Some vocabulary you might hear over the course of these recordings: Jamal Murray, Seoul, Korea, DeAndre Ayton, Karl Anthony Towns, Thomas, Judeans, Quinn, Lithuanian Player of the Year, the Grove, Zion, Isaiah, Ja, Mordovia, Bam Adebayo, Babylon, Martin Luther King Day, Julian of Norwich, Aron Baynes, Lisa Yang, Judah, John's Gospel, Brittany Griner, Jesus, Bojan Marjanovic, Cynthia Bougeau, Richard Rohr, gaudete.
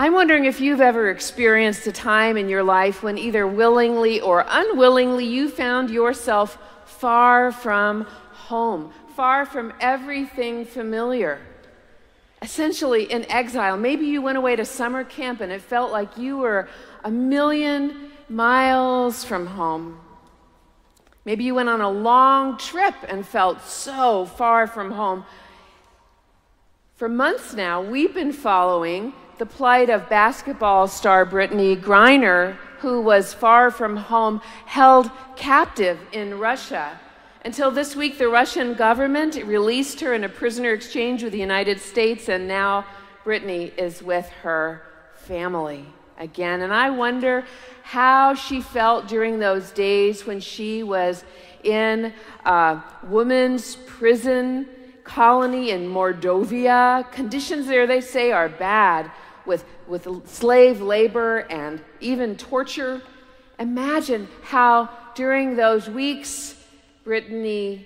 I'm wondering if you've ever experienced a time in your life when either willingly or unwillingly you found yourself far from home, far from everything familiar, essentially in exile. Maybe you went away to summer camp and it felt like you were a million miles from home. Maybe you went on a long trip and felt so far from home. For months now, we've been following the plight of basketball star Brittany Griner, who was far from home, held captive in Russia. Until this week, the Russian government released her in a prisoner exchange with the United States, and now Brittany is with her family again. And I wonder how she felt during those days when she was in a woman's prison colony in Mordovia. Conditions there, they say, are bad, with slave labor and even torture. Imagine how during those weeks, Brittany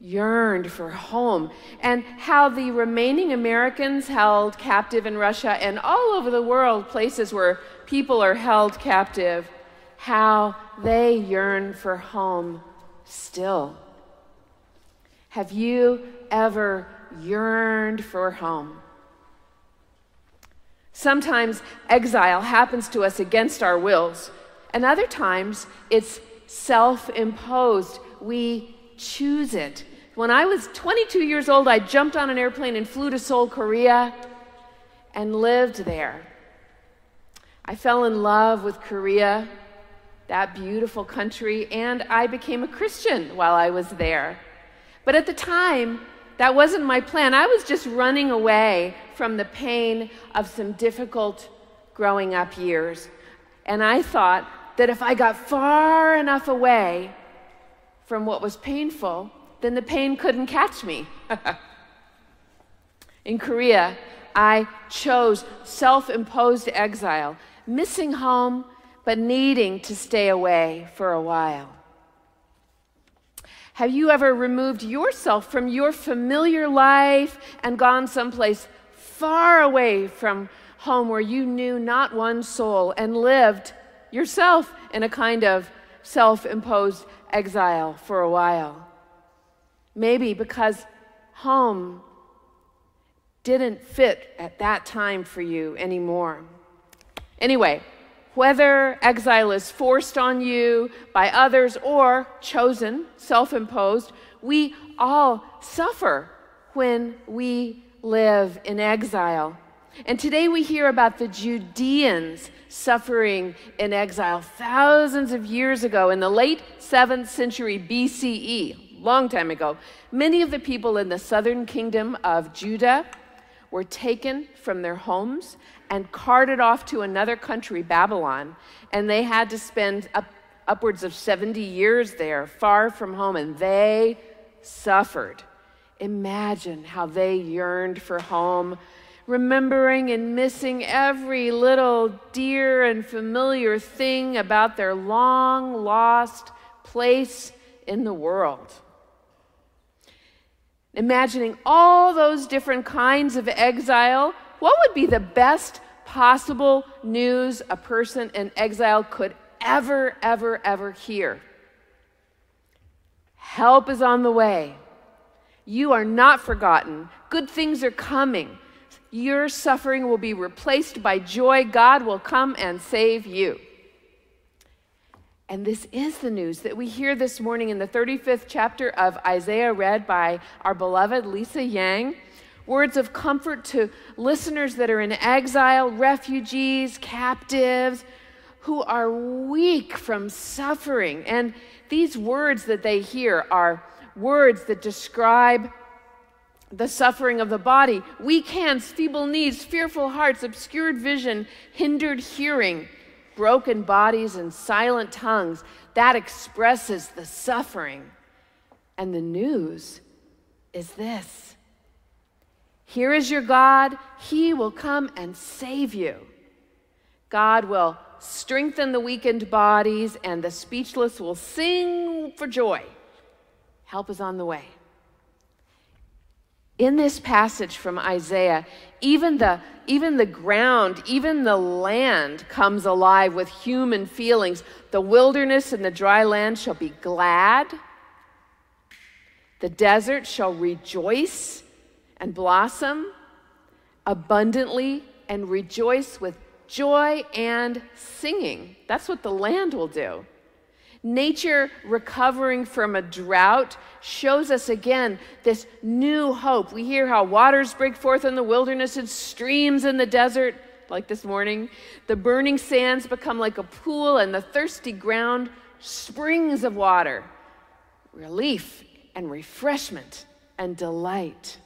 yearned for home, and how the remaining Americans held captive in Russia and all over the world, places where people are held captive, how they yearn for home still. Have you ever yearned for home? Sometimes exile happens to us against our wills, and other times it's self-imposed. We choose it. When I was 22 years old, I jumped on an airplane and flew to Seoul, Korea, and lived there. I fell in love with Korea, that beautiful country, and I became a Christian while I was there. But at the time, that wasn't my plan. I was just running away from the pain of some difficult growing up years. And I thought that if I got far enough away from what was painful, then the pain couldn't catch me. In Korea, I chose self-imposed exile, missing home, but needing to stay away for a while. Have you ever removed yourself from your familiar life and gone someplace far away from home where you knew not one soul and lived yourself in a kind of self-imposed exile for a while? Maybe because home didn't fit at that time for you anymore. Anyway, whether exile is forced on you by others or chosen, self-imposed, we all suffer when we live in exile. And today we hear about the Judeans suffering in exile thousands of years ago in the late 7th century BCE, long time ago. Many of the people in the southern kingdom of Judah were taken from their homes and carted off to another country, Babylon, and they had to spend upwards of 70 years there, far from home, and they suffered. Imagine how they yearned for home, remembering and missing every little dear and familiar thing about their long-lost place in the world. Imagining all those different kinds of exile, what would be the best possible news a person in exile could ever hear? Help is on the way. You are not forgotten. Good things are coming. Your suffering will be replaced by joy. God will come and save you. And this is the news that we hear this morning in the 35th chapter of Isaiah, read by our beloved Lisa Yang. Words of comfort to listeners that are in exile, refugees, captives, who are weak from suffering. And these words that they hear are words that describe the suffering of the body: weak hands, feeble knees, fearful hearts, obscured vision, hindered hearing, broken bodies, and silent tongues. That expresses the suffering. And the news is this: here is your God. He will come and save you. God will strengthen the weakened bodies, and the speechless will sing for joy. Help is on the way. In this passage from Isaiah, even the ground, even the land comes alive with human feelings. The wilderness and the dry land shall be glad. The desert shall rejoice and blossom abundantly and rejoice with joy and singing. That's what the land will do. Nature recovering from a drought shows us again this new hope. We hear how waters break forth in the wilderness and streams in the desert, like this morning. The burning sands become like a pool and the thirsty ground springs of water. Relief and refreshment and delight.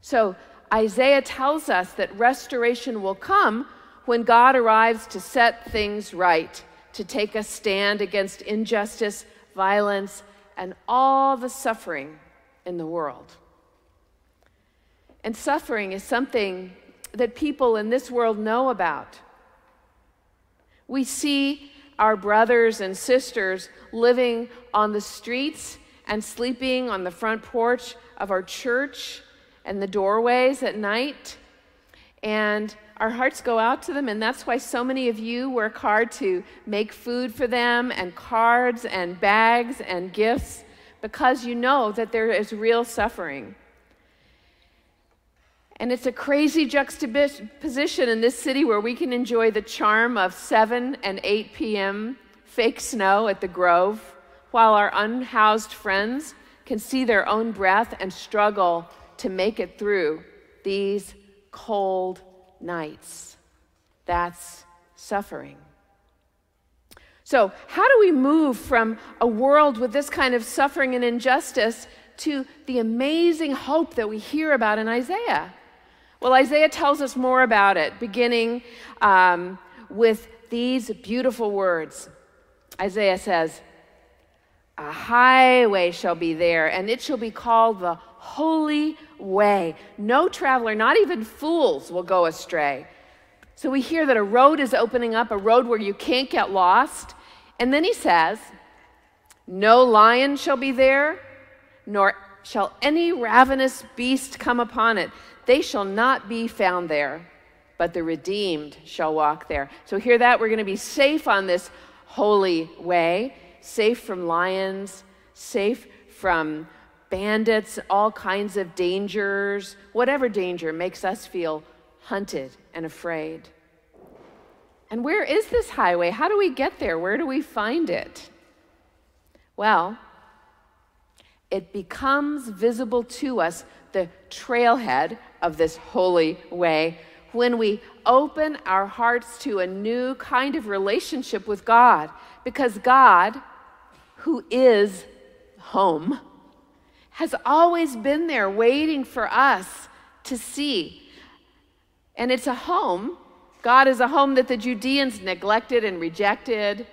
So Isaiah tells us that restoration will come when God arrives to set things right, to take a stand against injustice, violence, and all the suffering in the world. And suffering is something that people in this world know about. We see our brothers and sisters living on the streets and sleeping on the front porch of our church and the doorways at night. And our hearts go out to them, and that's why so many of you work hard to make food for them and cards and bags and gifts, because you know that there is real suffering. And it's a crazy juxtaposition in this city where we can enjoy the charm of 7 and 8 p.m. fake snow at the Grove, while our unhoused friends can see their own breath and struggle to make it through these cold nights. That's suffering. So how do we move from a world with this kind of suffering and injustice to the amazing hope that we hear about in Isaiah? Well, Isaiah tells us more about it, beginning with these beautiful words. Isaiah says, "A highway shall be there, and it shall be called the Holy Way. No traveler, not even fools, will go astray." So we hear that a road is opening up, a road where you can't get lost. And then he says, "No lion shall be there, nor shall any ravenous beast come upon it. They shall not be found there, but the redeemed shall walk there." So hear that? We're going to be safe on this holy way, safe from lions, safe from bandits, all kinds of dangers, whatever danger makes us feel hunted and afraid. And where is this highway? How do we get there? Where do we find it? Well, it becomes visible to us, the trailhead of this holy way, when we open our hearts to a new kind of relationship with God, because God, who is home, has always been there waiting for us to see. And it's a home. God is a home that the Judeans neglected and rejected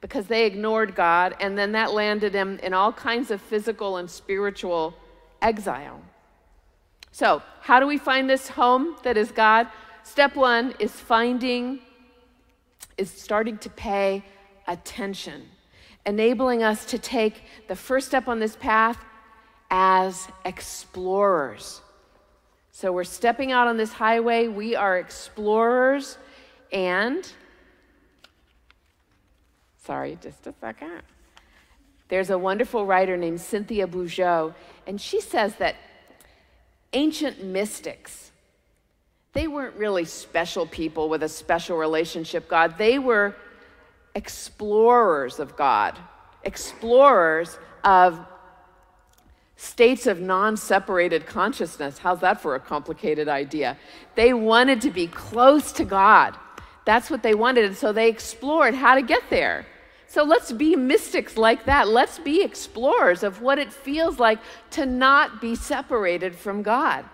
because they ignored God, and then that landed them in all kinds of physical and spiritual exile. So how do we find this home that is God? Step one is starting to pay attention, enabling us to take the first step on this path as explorers. So we're stepping out on this highway. We are explorers, and sorry, just a second. There's a wonderful writer named Cynthia Bougeau, and she says that ancient mystics, they weren't really special people with a special relationship with God. They were explorers of God, explorers of states of non-separated consciousness. How's that for a complicated idea? They wanted to be close to God. That's what they wanted, and so they explored how to get there. So let's be mystics like that. Let's be explorers of what it feels like to not be separated from God,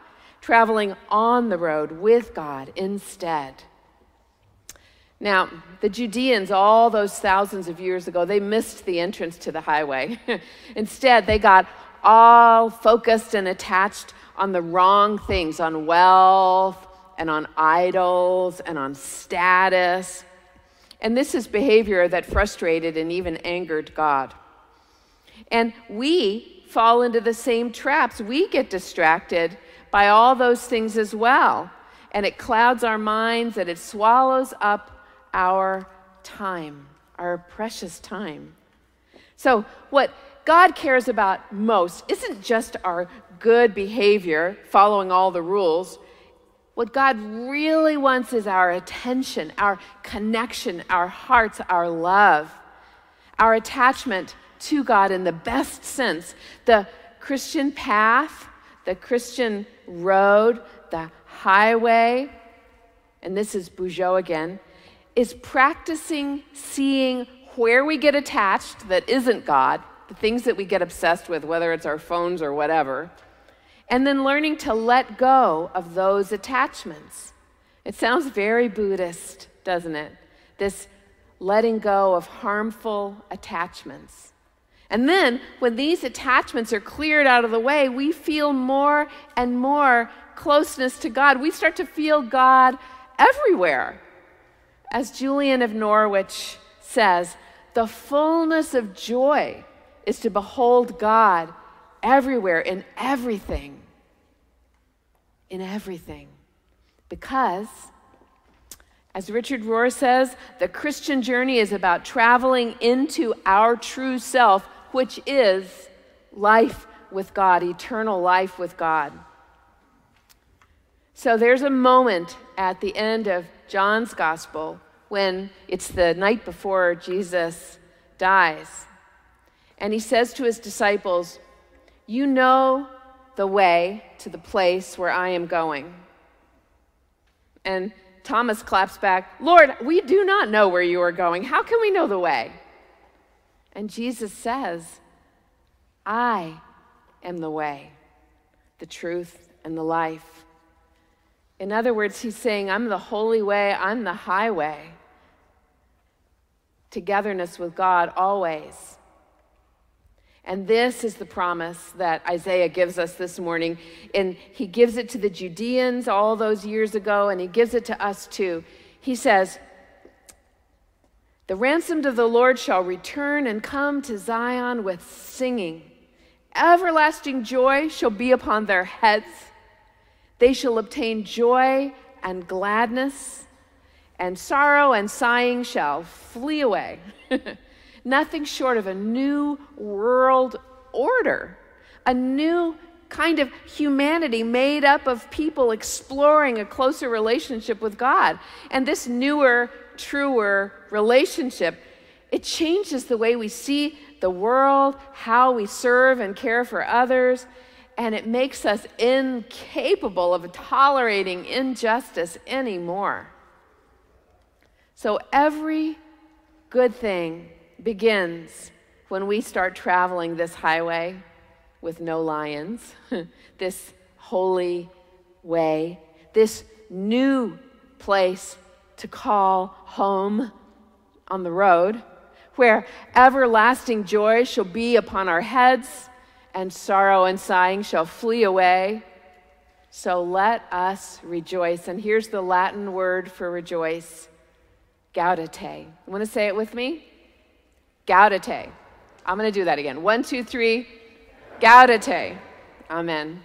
traveling on the road with God instead. Now, the Judeans, all those thousands of years ago, they missed the entrance to the highway. Instead, they got all focused and attached on the wrong things, on wealth and on idols and on status. And this is behavior that frustrated and even angered God. And we fall into the same traps. We get distracted by all those things as well, and it clouds our minds and it swallows up our time, our precious time. So what God cares about most isn't just our good behavior, following all the rules. What God really wants is our attention, our connection, our hearts, our love, our attachment to God in the best sense. The Christian path, the Christian road, the highway, and this is Bougeau again, is practicing seeing where we get attached that isn't God, the things that we get obsessed with, whether it's our phones or whatever, and then learning to let go of those attachments. It sounds very Buddhist, doesn't it? This letting go of harmful attachments. And then when these attachments are cleared out of the way, we feel more and more closeness to God. We start to feel God everywhere. As Julian of Norwich says, the fullness of joy is to behold God everywhere, in everything. In everything. Because, as Richard Rohr says, the Christian journey is about traveling into our true self, which is life with God, eternal life with God. So there's a moment at the end of John's Gospel when it's the night before Jesus dies. And he says to his disciples, "You know the way to the place where I am going." And Thomas claps back, "Lord, we do not know where you are going. How can we know the way?" And Jesus says, "I am the way, the truth, and the life." In other words, he's saying, I'm the holy way, I'm the highway. Togetherness with God always. And this is the promise that Isaiah gives us this morning. And he gives it to the Judeans all those years ago, and he gives it to us too. He says, "The ransomed of the Lord shall return and come to Zion with singing. Everlasting joy shall be upon their heads. They shall obtain joy and gladness, and sorrow and sighing shall flee away." Nothing short of a new world order, a new kind of humanity made up of people exploring a closer relationship with God. And this newer, truer relationship, it changes the way we see the world, how we serve and care for others, and it makes us incapable of tolerating injustice anymore. So every good thing begins when we start traveling this highway with no lions, this holy way, this new place to call home on the road, where everlasting joy shall be upon our heads, and sorrow and sighing shall flee away. So let us rejoice. And here's the Latin word for rejoice, gaudete. You want to say it with me? Gaudete. I'm going to do that again. 1, 2, 3. Gaudete. Amen.